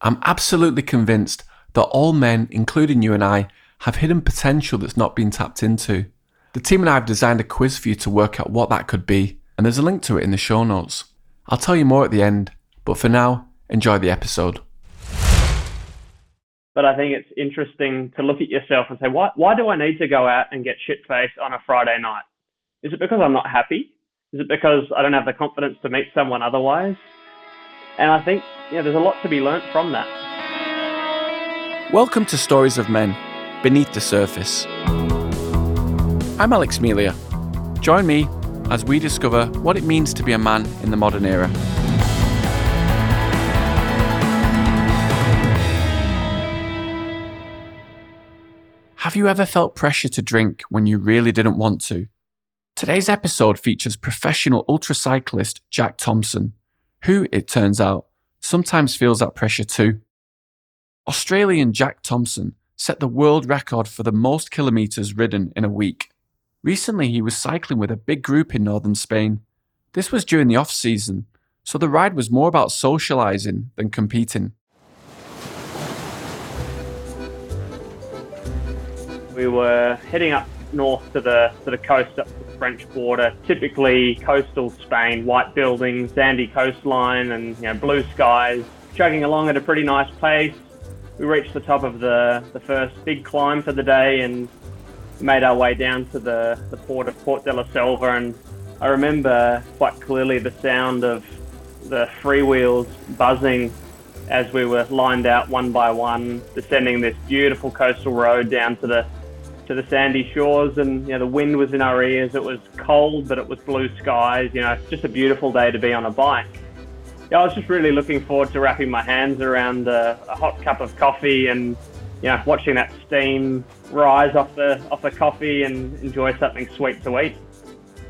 I'm absolutely convinced that all men, including you and I, have hidden potential that's not been tapped into. The team and I have designed a quiz for you to work out what that could be, and there's a link to it in the show notes. I'll tell you more at the end, but for now, enjoy the episode. But I think it's interesting to look at yourself and say, why do I need to go out and get shit-faced on a Friday night? Is it because I'm not happy? Is it because I don't have the confidence to meet someone otherwise? And I think there's a lot to be learnt from that. Welcome to Stories of Men, Beneath the Surface. I'm Alex Melia. Join me as we discover what it means to be a man in the modern era. Have you ever felt pressure to drink when you really didn't want to? Today's episode features professional ultracyclist Jack Thompson, who, it turns out, sometimes feels that pressure too. Australian Jack Thompson set the world record for the most kilometres ridden in a week. Recently, he was cycling with a big group in northern Spain. This was during the off-season, so the ride was more about socialising than competing. We were heading up north to the coast, up to the French border, typically coastal Spain, white buildings, sandy coastline and blue skies. Chugging along at a pretty nice pace. We reached the top of the first big climb for the day and made our way down to the port de la Selva, and I remember quite clearly the sound of the freewheels buzzing as we were lined out one by one, descending this beautiful coastal road down to the sandy shores. And the wind was in our ears. It was cold, but it was blue skies. Just a beautiful day to be on a bike. I was just really looking forward to wrapping my hands around a hot cup of coffee and watching that steam rise off the coffee and enjoy something sweet to eat.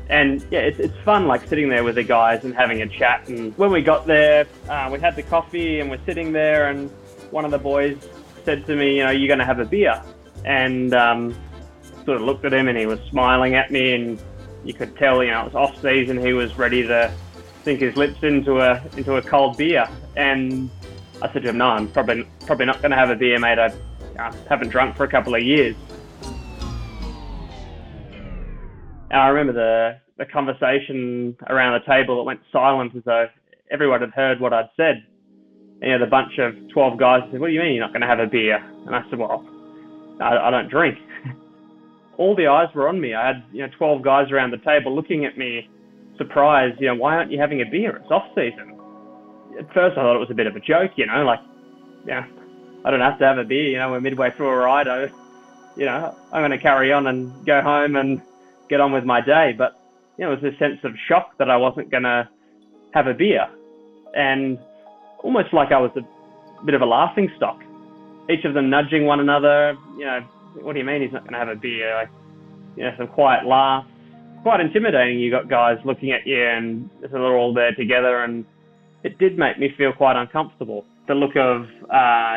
And it's fun, like sitting there with the guys and having a chat. And when we got there, we had the coffee and we're sitting there, and one of the boys said to me, "You're going to have a beer." And sort of looked at him, and he was smiling at me, and you could tell, it was off season. He was ready to sink his lips into a cold beer. And I said to him, "No, I'm probably not going to have a beer, mate. I haven't drunk for a couple of years." And I remember the conversation around the table. It went silent as though everyone had heard what I'd said. And the bunch of 12 guys said, "What do you mean you're not going to have a beer?" And I said, "Well, I don't drink." All the eyes were on me. I had 12 guys around the table looking at me, surprised. "Why aren't you having a beer? It's off season." At first, I thought it was a bit of a joke. I don't have to have a beer. We're midway through a ride. I'm going to carry on and go home and get on with my day. But it was a sense of shock that I wasn't gonna have a beer, and almost like I was a bit of a laughing stock, each of them nudging one another. "What do you mean he's not gonna have a beer?" Some quiet laugh, quite intimidating. You got guys looking at you and they're all there together, and it did make me feel quite uncomfortable. The look of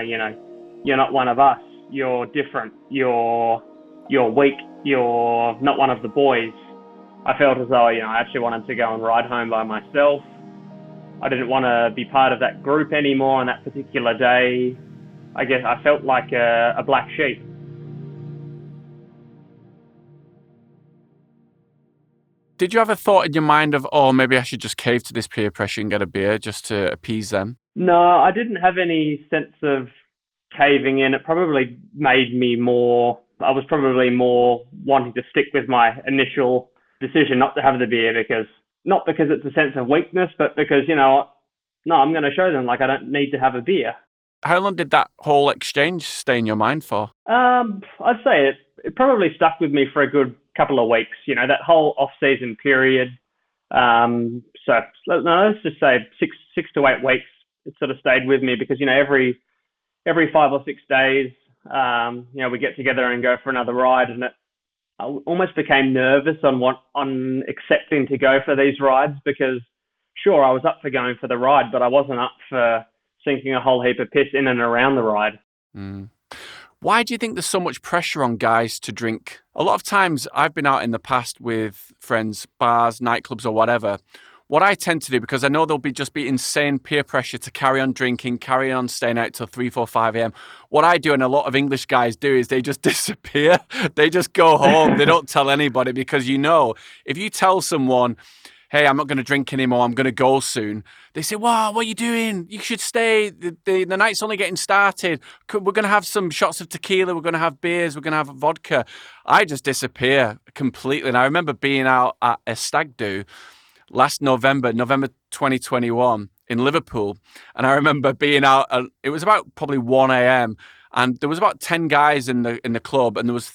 "You're not one of us, you're different, you're weak, you're not one of the boys." I felt as though, I actually wanted to go and ride home by myself. I didn't want to be part of that group anymore on that particular day. I guess I felt like a black sheep. Did you have a thought in your mind of, "Oh, maybe I should just cave to this peer pressure and get a beer just to appease them"? No, I didn't have any sense of caving in. It probably made me more wanting to stick with my initial decision not to have the beer, not because it's a sense of weakness, but because, no, I'm going to show them, I don't need to have a beer. How long did that whole exchange stay in your mind for? I'd say it probably stuck with me for a good couple of weeks, that whole off-season period. Let's just say six to 8 weeks, it sort of stayed with me because, every 5 or 6 days, we get together and go for another ride, and I almost became nervous on accepting to go for these rides because, sure, I was up for going for the ride, but I wasn't up for sinking a whole heap of piss in and around the ride. Mm. Why do you think there's so much pressure on guys to drink? A lot of times I've been out in the past with friends, bars, nightclubs or whatever, What I tend to do, because I know there'll be just be insane peer pressure to carry on drinking, carry on staying out till 3, 4, 5 a.m. What I do, and a lot of English guys do, is they just disappear. They just go home. They don't tell anybody, because, you know, if you tell someone, hey, I'm not going to drink anymore, I'm going to go soon, they say, wow, what are you doing? You should stay. The night's only getting started. We're going to have some shots of tequila. We're going to have beers. We're going to have vodka. I just disappear completely. And I remember being out at a stag do last November 2021 in Liverpool. And I remember being out, it was about probably 1 a.m. and there was about 10 guys in the club, and there was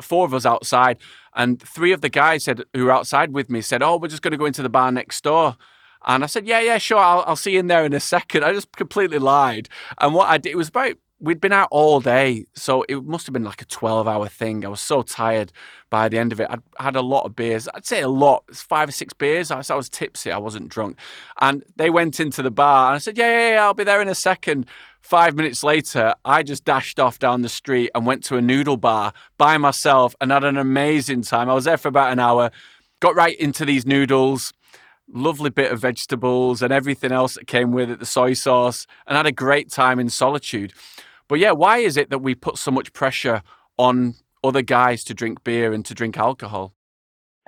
four of us outside. And three of the guys who were outside with me said, oh, we're just going to go into the bar next door. And I said, yeah, sure, I'll see you in there in a second. I just completely lied. And what I did, it was about, we'd been out all day, so it must have been like a 12-hour thing. I was so tired by the end of it. I'd had a lot of beers. I'd say a lot, 5 or 6 beers. I was tipsy. I wasn't drunk. And they went into the bar, and I said, yeah, I'll be there in a second. 5 minutes later, I just dashed off down the street and went to a noodle bar by myself and had an amazing time. I was there for about an hour, got right into these noodles, lovely bit of vegetables and everything else that came with it, the soy sauce, and had a great time in solitude. But yeah, why is it that we put so much pressure on other guys to drink beer and to drink alcohol?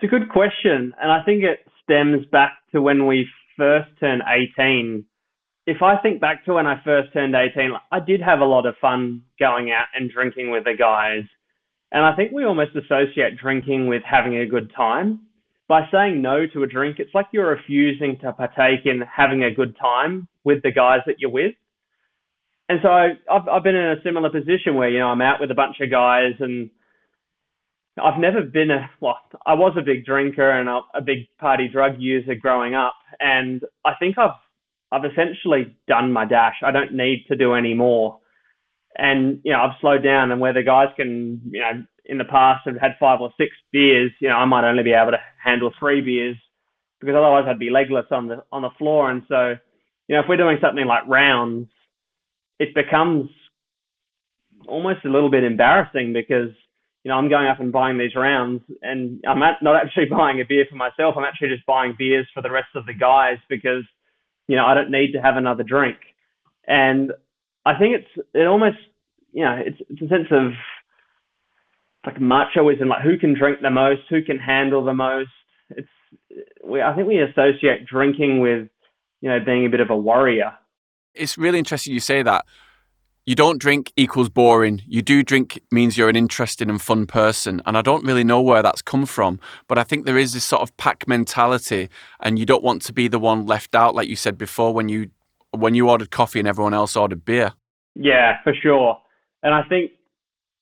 It's a good question. And I think it stems back to when we first turned 18. If I think back to when I first turned 18, I did have a lot of fun going out and drinking with the guys. And I think we almost associate drinking with having a good time. By saying no to a drink, it's like you're refusing to partake in having a good time with the guys that you're with. And so I've been in a similar position where, you know, I'm out with a bunch of guys, and I've never been I was a big drinker and a big party drug user growing up. And I think I've essentially done my dash. I don't need to do any more. And, you know, I've slowed down, and where the guys can, you know, in the past have had 5 or 6 beers, you know, I might only be able to handle 3 beers, because otherwise I'd be legless on the floor. And so, you know, if we're doing something like rounds, it becomes almost a little bit embarrassing, because, you know, I'm going up and buying these rounds, and I'm not actually buying a beer for myself. I'm actually just buying beers for the rest of the guys, because, you know, I don't need to have another drink. And I think it almost, you know, it's a sense of like machoism, like who can drink the most, who can handle the most. I think we associate drinking with, you know, being a bit of a warrior. It's really interesting you say that. You don't drink equals boring. You do drink means you're an interesting and fun person. And I don't really know where that's come from, but I think there is this sort of pack mentality, and you don't want to be the one left out, like you said before, when you ordered coffee and everyone else ordered beer. Yeah, for sure. And I think,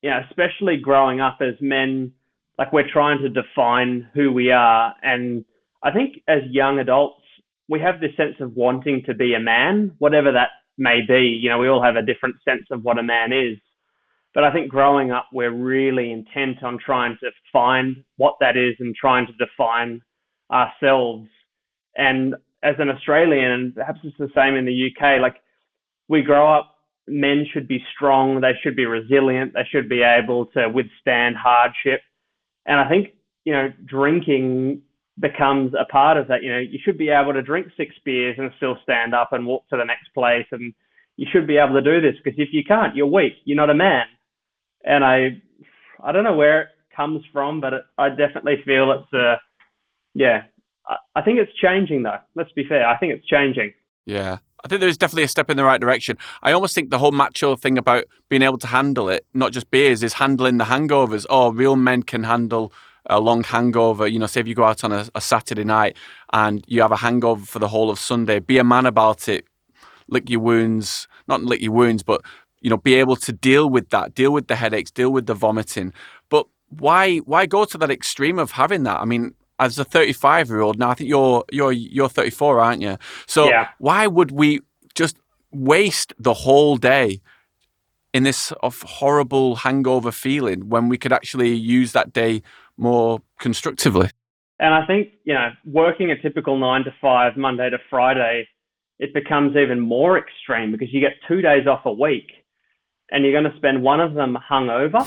yeah, especially growing up as men, like we're trying to define who we are. And I think as young adults, we have this sense of wanting to be a man, whatever that may be. You know, we all have a different sense of what a man is. But I think growing up, we're really intent on trying to find what that is and trying to define ourselves. And as an Australian, and perhaps it's the same in the UK, like we grow up, men should be strong, they should be resilient, they should be able to withstand hardship. And I think, you know, drinking becomes a part of that. You know, you should be able to drink 6 beers and still stand up and walk to the next place, and you should be able to do this, because if you can't, you're weak, you're not a man. And I don't know where it comes from, but I definitely feel it's I think it's changing, though. Let's be fair, I think it's changing. Yeah, I think there's definitely a step in the right direction. I almost think the whole macho thing about being able to handle it, not just beers, is handling the hangovers. Oh, real men can handle a long hangover. You know, say if you go out on a Saturday night and you have a hangover for the whole of Sunday, be a man about it, but, you know, be able to deal with that, deal with the headaches, deal with the vomiting. But why go to that extreme of having that? I mean, as a 35-year-old now, I think you're 34, aren't you? So yeah. Why would we just waste the whole day in this of horrible hangover feeling when we could actually use that day more constructively? And I think, you know, working a typical 9 to 5, Monday to Friday, it becomes even more extreme, because you get 2 days off a week and you're going to spend one of them hungover.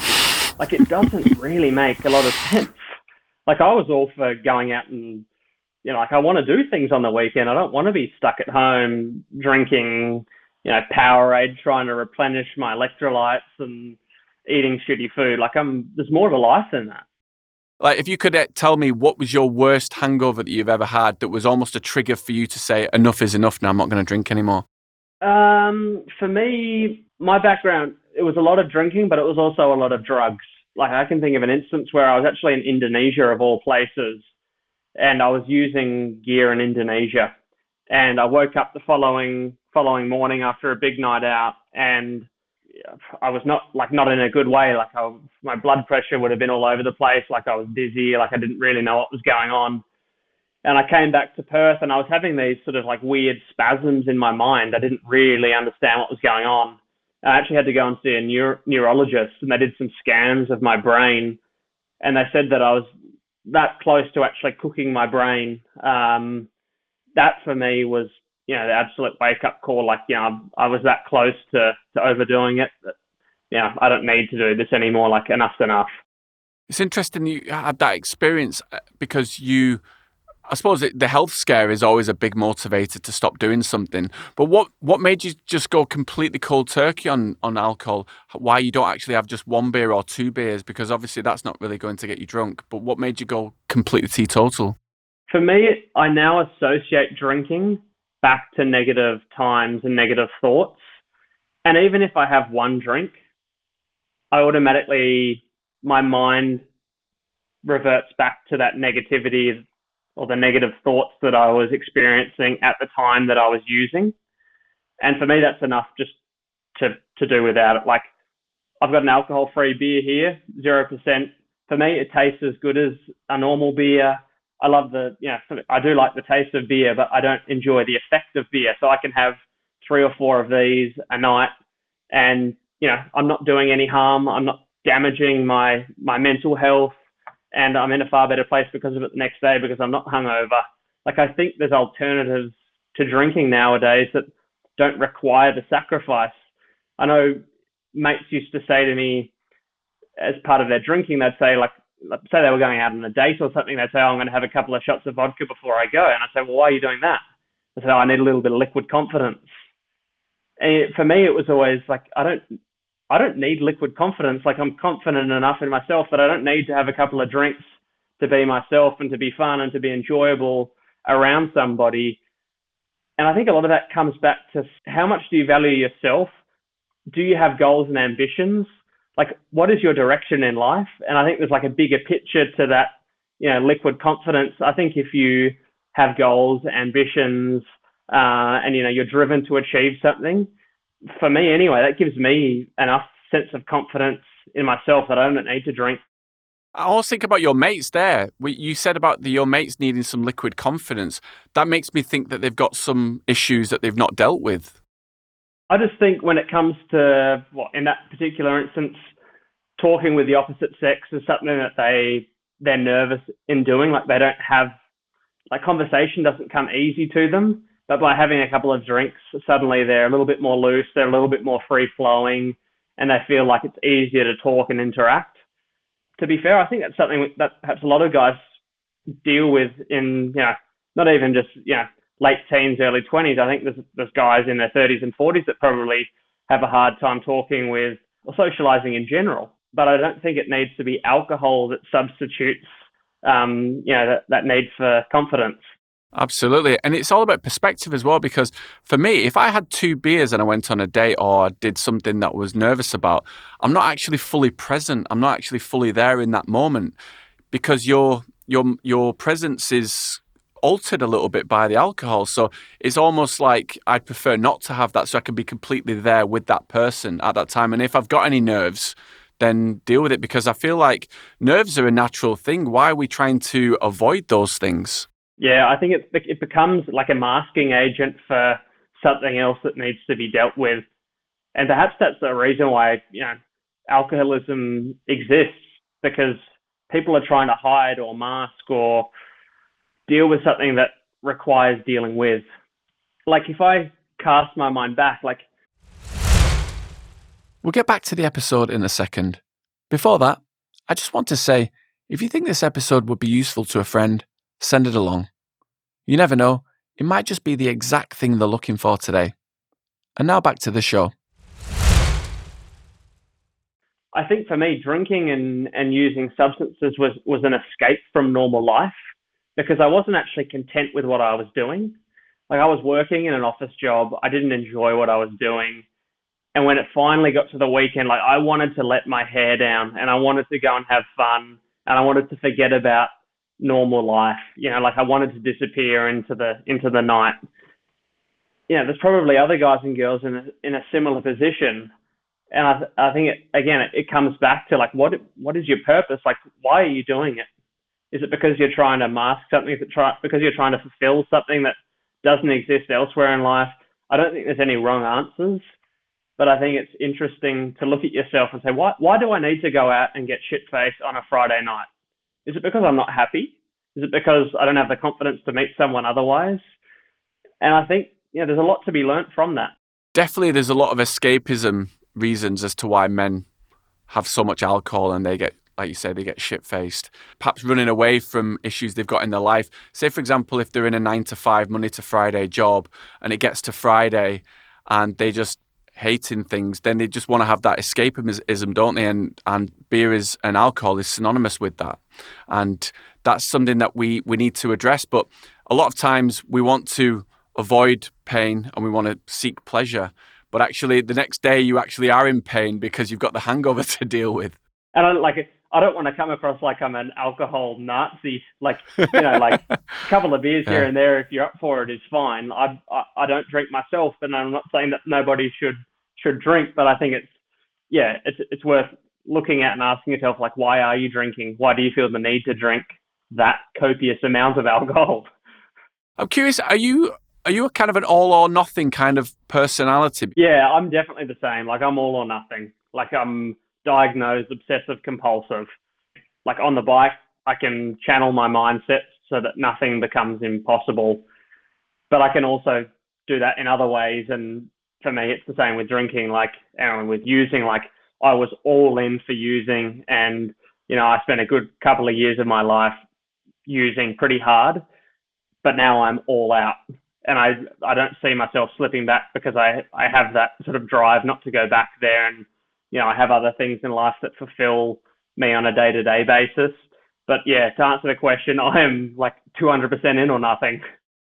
Like, it doesn't really make a lot of sense. Like, I was all for going out and you know, like I want to do things on the weekend. I don't want to be stuck at home drinking, you know, Powerade, trying to replenish my electrolytes and eating shitty food. Like there's more to life than that. Like if you could tell me what was your worst hangover that you've ever had that was almost a trigger for you to say enough is enough now, I'm not going to drink anymore. For me, my background, it was a lot of drinking, but it was also a lot of drugs. Like I can think of an instance where I was actually in Indonesia of all places, and I was using gear in Indonesia, and I woke up the following morning after a big night out, and I was not in a good way. Like my blood pressure would have been all over the place. Like I was dizzy. Like I didn't really know what was going on. And I came back to Perth, and I was having these sort of like weird spasms in my mind. I didn't really understand what was going on. I actually had to go and see a neurologist, and they did some scans of my brain, and they said that I was that close to actually cooking my brain. That for me was, you know, the absolute wake up call. Like, you know, I was that close to overdoing it. But, you know, I don't need to do this anymore. Like, enough's enough. It's interesting you had that experience because I suppose the health scare is always a big motivator to stop doing something. But what made you just go completely cold turkey on alcohol? Why you don't actually have just one beer or two beers? Because obviously that's not really going to get you drunk. But what made you go completely teetotal? For me, I now associate drinking back to negative times and negative thoughts. And even if I have one drink, I automatically, my mind reverts back to that negativity or the negative thoughts that I was experiencing at the time that I was using. And for me, that's enough just to do without it. Like, I've got an alcohol-free beer here, 0%. For me, it tastes as good as a normal beer. I love I do like the taste of beer, but I don't enjoy the effect of beer. So I can have 3 or 4 of these a night and, you know, I'm not doing any harm. I'm not damaging my mental health. And I'm in a far better place because of it the next day because I'm not hungover. Like, I think there's alternatives to drinking nowadays that don't require the sacrifice. I know mates used to say to me as part of their drinking, they'd say, like, say they were going out on a date or something, they'd say, oh, I'm going to have a couple of shots of vodka before I go. And I'd say, well, why are you doing that? They said, oh, I need a little bit of liquid confidence. And for me, it was always like, I don't need liquid confidence. Like, I'm confident enough in myself that I don't need to have a couple of drinks to be myself and to be fun and to be enjoyable around somebody. And I think a lot of that comes back to how much do you value yourself? Do you have goals and ambitions? Like, what is your direction in life? And I think there's like a bigger picture to that, you know, liquid confidence. I think if you have goals, ambitions, and, you know, you're driven to achieve something, for me anyway, that gives me enough sense of confidence in myself that I don't need to drink. I always think about your mates there. You said about your mates needing some liquid confidence. That makes me think that they've got some issues that they've not dealt with. I just think when it comes to, in that particular instance, talking with the opposite sex is something that they're nervous in doing. Like, they don't have, like, conversation doesn't come easy to them. But by having a couple of drinks, suddenly they're a little bit more loose, they're a little bit more free-flowing, and they feel like it's easier to talk and interact. To be fair, I think that's something that perhaps a lot of guys deal with in, you know, not even just, you know, late teens, early 20s. I think there's guys in their 30s and 40s that probably have a hard time talking with or socializing in general. But I don't think it needs to be alcohol that substitutes, you know, that need for confidence. Absolutely. And it's all about perspective as well, because for me, if I had 2 beers and I went on a date or did something that I was nervous about, I'm not actually fully present. I'm not actually fully there in that moment because your presence is altered a little bit by the alcohol. So it's almost like I'd prefer not to have that so I can be completely there with that person at that time. And if I've got any nerves, then deal with it, because I feel like nerves are a natural thing. Why are we trying to avoid those things? Yeah, I think it becomes like a masking agent for something else that needs to be dealt with. And perhaps that's the reason why, you know, alcoholism exists, because people are trying to hide or mask or deal with something that requires dealing with. Like, if I cast my mind back, like... We'll get back to the episode in a second. Before that, I just want to say, if you think this episode would be useful to a friend, send it along. You never know, it might just be the exact thing they're looking for today. And now back to the show. I think for me, drinking and using substances was an escape from normal life, because I wasn't actually content with what I was doing. Like, I was working in an office job. I didn't enjoy what I was doing. And when it finally got to the weekend, like, I wanted to let my hair down and I wanted to go and have fun and I wanted to forget about normal life. You know, like, I wanted to disappear into the night. You know, there's probably other guys and girls in a similar position. And I think, it comes back to, like, what is your purpose? Like, why are you doing it? Is it because you're trying to mask something? Is it because you're trying to fulfill something that doesn't exist elsewhere in life? I don't think there's any wrong answers, but I think it's interesting to look at yourself and say, why do I need to go out and get shit-faced on a Friday night? Is it because I'm not happy? Is it because I don't have the confidence to meet someone otherwise? And I think, there's a lot to be learnt from that. Definitely there's a lot of escapism reasons as to why men have so much alcohol and they get, like you say, they get shit-faced. Perhaps running away from issues they've got in their life. Say, for example, if they're in a 9-to-5, Monday to Friday job and it gets to Friday and they just hating things, then they just want to have that escapism, don't they? And beer is, and alcohol is synonymous with that. And that's something that we need to address. But a lot of times we want to avoid pain and we want to seek pleasure. But actually the next day you actually are in pain because you've got the hangover to deal with. And I don't want to come across like I'm an alcohol Nazi, like, like a couple of beers here and there, if you're up for it, is fine. I don't drink myself, and I'm not saying that nobody should drink, but I think it's worth looking at and asking yourself, like, why are you drinking? Why do you feel the need to drink that copious amount of alcohol? I'm curious, are you a kind of an all or nothing kind of personality? Yeah, I'm definitely the same. Like, I'm all or nothing. Like, I'm diagnosed obsessive compulsive. Like, on the bike, I can channel my mindset so that nothing becomes impossible. But I can also do that in other ways. And for me, it's the same with drinking, like, and with using. Like, I was all in for using. And, I spent a good couple of years of my life using pretty hard. But now I'm all out. And I don't see myself slipping back, because I have that sort of drive not to go back there. And I have other things in life that fulfill me on a day-to-day basis. But yeah, to answer the question, I am like 200% in or nothing.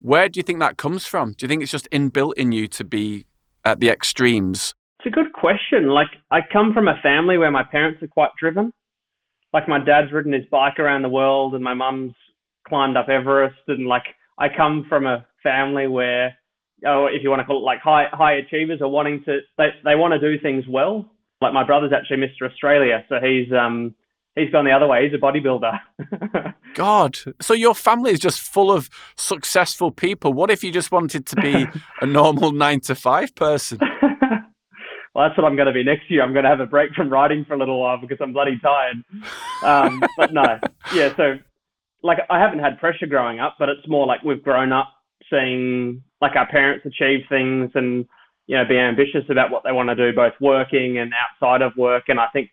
Where do you think that comes from? Do you think it's just inbuilt in you to be at the extremes? It's a good question. Like, I come from a family where my parents are quite driven. Like, my dad's ridden his bike around the world and my mum's climbed up Everest. And like, I come from a family where, if you want to call it like high achievers, are wanting to, they want to do things well. Like, my brother's actually Mr. Australia, so he's gone the other way. He's a bodybuilder. God. So your family is just full of successful people. What if you just wanted to be a normal 9-to-5 person? Well, that's what I'm going to be next year. I'm going to have a break from riding for a little while because I'm bloody tired. But no. Yeah, so, like, I haven't had pressure growing up, but it's more like we've grown up seeing, like, our parents achieve things and, be ambitious about what they want to do, both working and outside of work. And I think,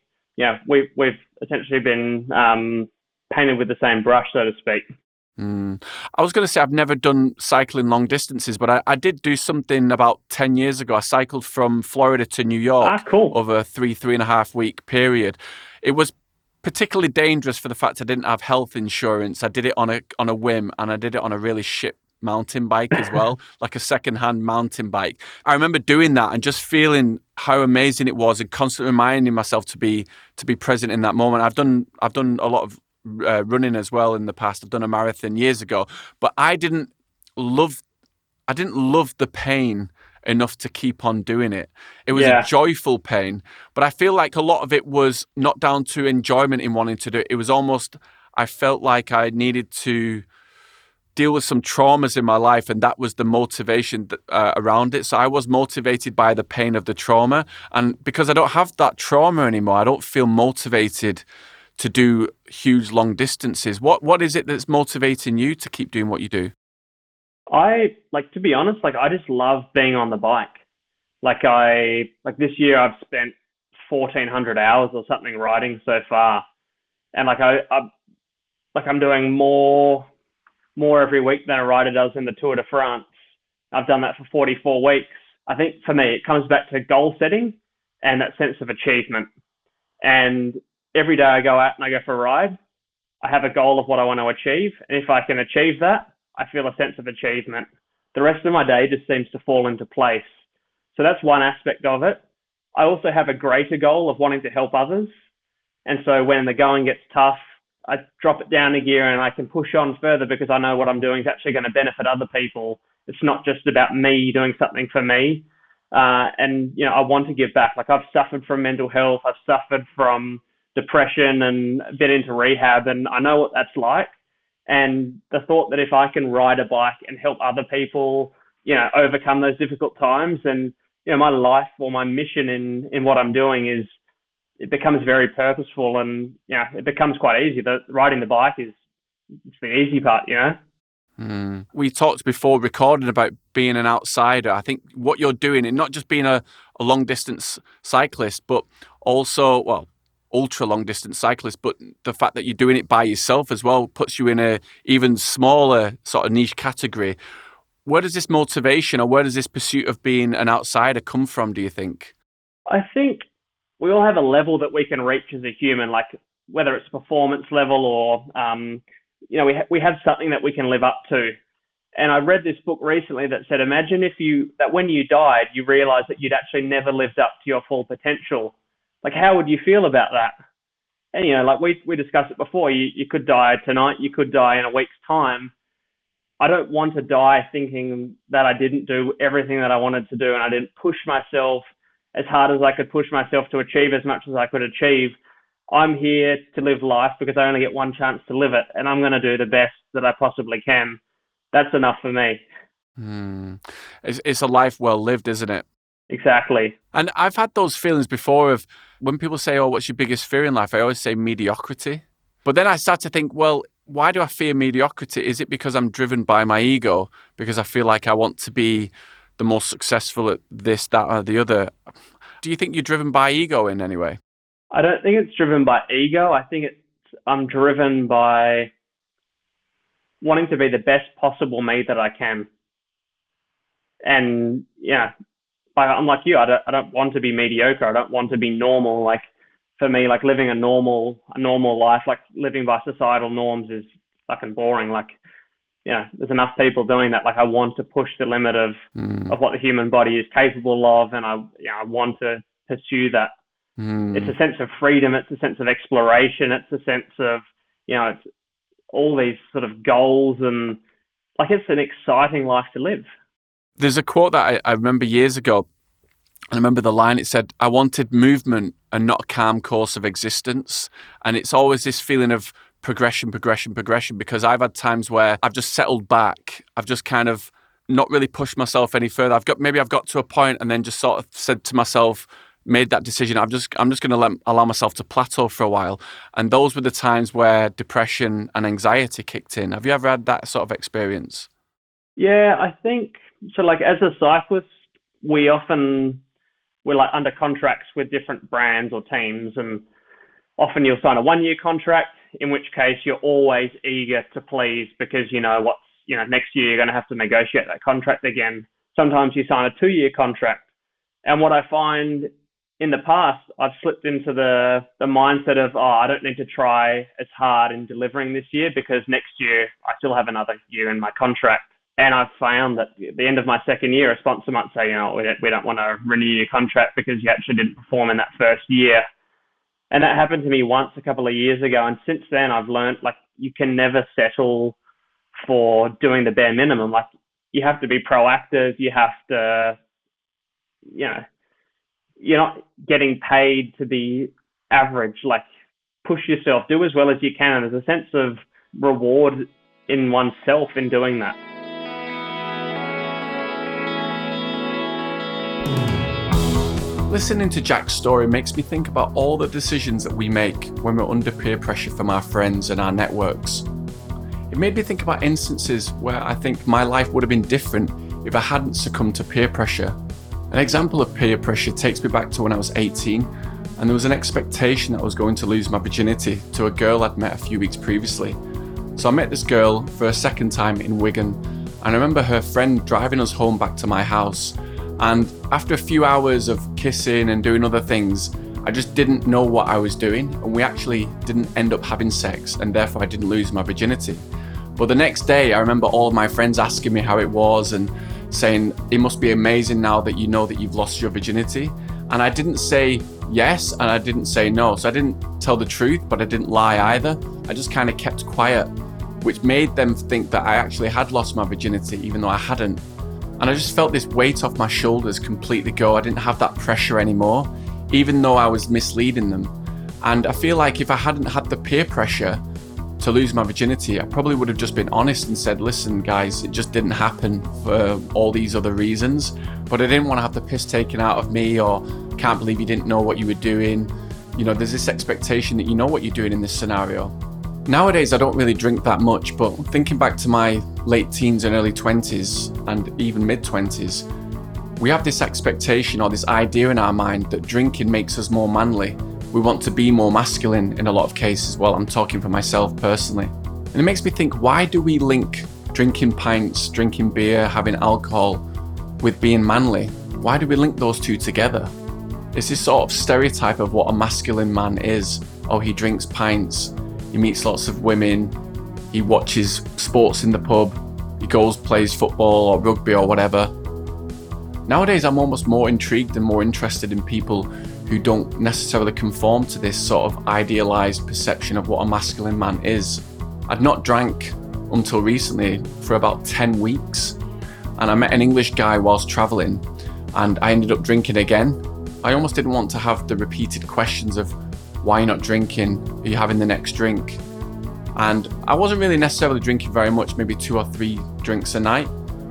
we've essentially been painted with the same brush, so to speak. Mm. I was going to say I've never done cycling long distances, but I did do something about 10 years ago. I cycled from Florida to New York over a three and a half week period. It was particularly dangerous for the fact I didn't have health insurance. I did it on a whim, and I did it on a really shit mountain bike as well, like a second-hand mountain bike. I remember doing that and just feeling how amazing it was, and constantly reminding myself to be present in that moment. I've done a lot of running as well in the past. I've done a marathon years ago, but I didn't love the pain enough to keep on doing it. It was a joyful pain, but I feel like a lot of it was not down to enjoyment in wanting to do it. It was almost, I felt like I needed to deal with some traumas in my life, and that was the motivation around it. So I was motivated by the pain of the trauma, and because I don't have that trauma anymore, I don't feel motivated to do huge long distances. What is it that's motivating you to keep doing what you do? I, like, to be honest, like, I just love being on the bike. Like, this year I've spent 1,400 hours or something riding so far, and like I'm doing more more every week than a rider does in the Tour de France. I've done that for 44 weeks. I think for me, it comes back to goal setting and that sense of achievement. And every day I go out and I go for a ride, I have a goal of what I want to achieve. And if I can achieve that, I feel a sense of achievement. The rest of my day just seems to fall into place. So that's one aspect of it. I also have a greater goal of wanting to help others. And so when the going gets tough, I drop it down a gear and I can push on further because I know what I'm doing is actually going to benefit other people. It's not just about me doing something for me. And, you know, I want to give back. Like, I've suffered from mental health. I've suffered from depression and been into rehab, and I know what that's like. And the thought that if I can ride a bike and help other people, you know, overcome those difficult times, and, you know, my life or my mission in what I'm doing is, it becomes very purposeful, and, you know, it becomes quite easy. The riding the bike is, it's the easy part, you know? We talked before recording about being an outsider. I think what you're doing, and not just being a long distance cyclist, but also, well, ultra long distance cyclist, but the fact that you're doing it by yourself as well puts you in a even smaller sort of niche category. Where does this motivation, or where does this pursuit of being an outsider come from, do you think? I think we all have a level that we can reach as a human, like whether it's performance level or, you know, we have something that we can live up to. And I read this book recently that said, imagine if that when you died, you realized that you'd actually never lived up to your full potential. Like, how would you feel about that? And, you know, like we discussed it before, you could die tonight, you could die in a week's time. I don't want to die thinking that I didn't do everything that I wanted to do and I didn't push myself as hard as I could push myself to achieve as much as I could achieve. I'm here to live life because I only get one chance to live it, and I'm going to do the best that I possibly can. That's enough for me. It's a life well lived, isn't it? Exactly. And I've had those feelings before of when people say, oh, what's your biggest fear in life? I always say mediocrity. But then I start to think, well, why do I fear mediocrity? Is it because I'm driven by my ego? Because I feel like I want to be the most successful at this, that, or the other. Do you think you're driven by ego in any way? I don't think it's driven by ego. I think I'm driven by wanting to be the best possible me that I can. And yeah, I'm like you. I don't want to be mediocre. I don't want to be normal. Like, for me, like living a normal life, like living by societal norms, is fucking boring. Like, yeah, there's enough people doing that. Like, I want to push the limit of what the human body is capable of, and I want to pursue that. It's a sense of freedom. It's a sense of exploration. It's a sense of, you know, it's all these sort of goals, and like, it's an exciting life to live. There's a quote that I remember years ago. I remember the line, it said, I wanted movement and not a calm course of existence. And it's always this feeling of progression, because I've had times where I've just settled back. I've just kind of not really pushed myself any further. I've got to a point and then just sort of said to myself, made that decision. I'm just going to allow myself to plateau for a while. And those were the times where depression and anxiety kicked in. Have you ever had that sort of experience? Yeah, I think so. Like, as a cyclist, we're like under contracts with different brands or teams, and often you'll sign a 1-year contract, in which case you're always eager to please because you know what's, you know, next year you're going to have to negotiate that contract again. Sometimes you sign a 2-year contract, and what I find in the past, I've slipped into the mindset of, oh, I don't need to try as hard in delivering this year because next year I still have another year in my contract. And I've found that at the end of my 2nd year, a sponsor might say, you know, we don't want to renew your contract because you actually didn't perform in that 1st year. And that happened to me once a couple of years ago. And since then, I've learned, like, you can never settle for doing the bare minimum. Like, you have to be proactive. You have to, you know, you're not getting paid to be average. Like, push yourself, do as well as you can. And there's a sense of reward in oneself in doing that. Listening to Jack's story makes me think about all the decisions that we make when we're under peer pressure from our friends and our networks. It made me think about instances where I think my life would have been different if I hadn't succumbed to peer pressure. An example of peer pressure takes me back to when I was 18, and there was an expectation that I was going to lose my virginity to a girl I'd met a few weeks previously. So I met this girl for a second time in Wigan, and I remember her friend driving us home back to my house. And after a few hours of kissing and doing other things, I just didn't know what I was doing, and we actually didn't end up having sex, and therefore I didn't lose my virginity. But the next day, I remember all of my friends asking me how it was and saying, it must be amazing now that you know that you've lost your virginity. And I didn't say yes, and I didn't say no. So I didn't tell the truth, but I didn't lie either. I just kind of kept quiet, which made them think that I actually had lost my virginity, even though I hadn't. And I just felt this weight off my shoulders completely go. I didn't have that pressure anymore, even though I was misleading them. And I feel like if I hadn't had the peer pressure to lose my virginity, I probably would have just been honest and said, listen guys, it just didn't happen for all these other reasons. But I didn't want to have the piss taken out of me, or can't believe you didn't know what you were doing. You know, there's this expectation that you know what you're doing in this scenario. Nowadays, I don't really drink that much, but thinking back to my late teens and early 20s, and even mid 20s, we have this expectation or this idea in our mind that drinking makes us more manly. We want to be more masculine in a lot of cases. Well, I'm talking for myself personally. And it makes me think, why do we link drinking pints, drinking beer, having alcohol with being manly? Why do we link those two together? It's this sort of stereotype of what a masculine man is. Oh, he drinks pints, he meets lots of women, he watches sports in the pub, he goes, plays football or rugby or whatever. Nowadays, I'm almost more intrigued and more interested in people who don't necessarily conform to this sort of idealized perception of what a masculine man is. I'd not drank until recently for about 10 weeks, and I met an English guy whilst traveling, and I ended up drinking again. I almost didn't want to have the repeated questions of, why are you not drinking? Are you having the next drink? And I wasn't really necessarily drinking very much, maybe 2 or 3 drinks a night.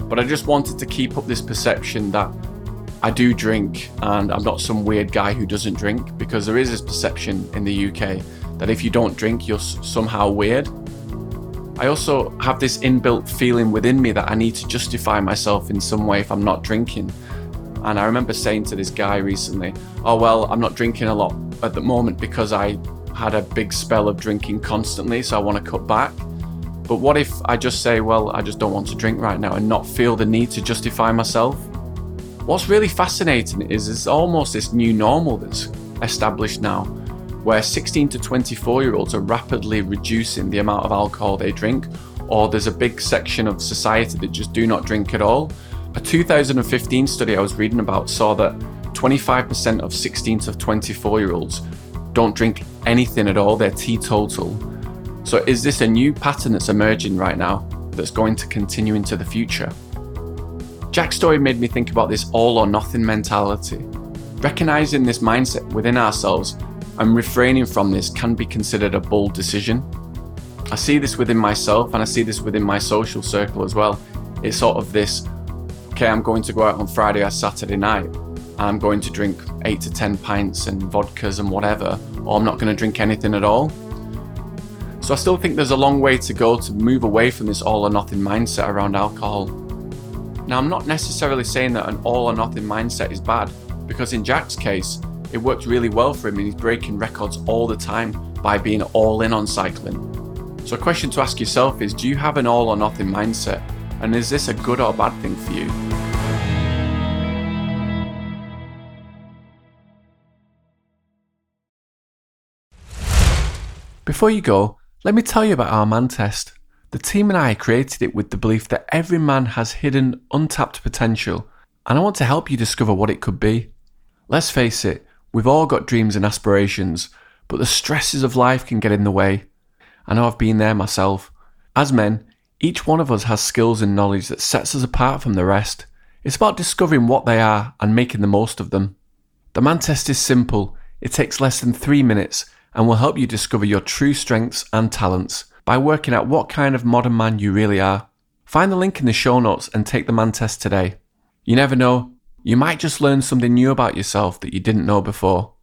But I just wanted to keep up this perception that I do drink and I'm not some weird guy who doesn't drink, because there is this perception in the UK that if you don't drink, you're somehow weird. I also have this inbuilt feeling within me that I need to justify myself in some way if I'm not drinking. And I remember saying to this guy recently, oh, well, I'm not drinking a lot at the moment because I had a big spell of drinking constantly, so I want to cut back. But what if I just say, well, I just don't want to drink right now, and not feel the need to justify myself? What's really fascinating is it's almost this new normal that's established now, where 16 to 24-year-olds are rapidly reducing the amount of alcohol they drink, or there's a big section of society that just do not drink at all. A 2015 study I was reading about saw that 25% of 16 to 24-year-olds don't drink anything at all, they're teetotal. So is this a new pattern that's emerging right now that's going to continue into the future? Jack's story made me think about this all or nothing mentality. Recognizing this mindset within ourselves and refraining from this can be considered a bold decision. I see this within myself, and I see this within my social circle as well. It's sort of this, okay, I'm going to go out on Friday or Saturday night, and I'm going to drink 8 to 10 pints and vodkas and whatever, or I'm not going to drink anything at all. So I still think there's a long way to go to move away from this all or nothing mindset around alcohol. Now, I'm not necessarily saying that an all or nothing mindset is bad, because in Jack's case, it worked really well for him and he's breaking records all the time by being all in on cycling. So a question to ask yourself is, do you have an all or nothing mindset? And is this a good or bad thing for you? Before you go, let me tell you about our Man Test. The team and I created it with the belief that every man has hidden, untapped potential, and I want to help you discover what it could be. Let's face it, we've all got dreams and aspirations, but the stresses of life can get in the way. I know I've been there myself. As men, each one of us has skills and knowledge that sets us apart from the rest. It's about discovering what they are and making the most of them. The Man Test is simple. It takes less than 3 minutes, and will help you discover your true strengths and talents by working out what kind of modern man you really are. Find the link in the show notes and take the Man Test today. You never know, you might just learn something new about yourself that you didn't know before.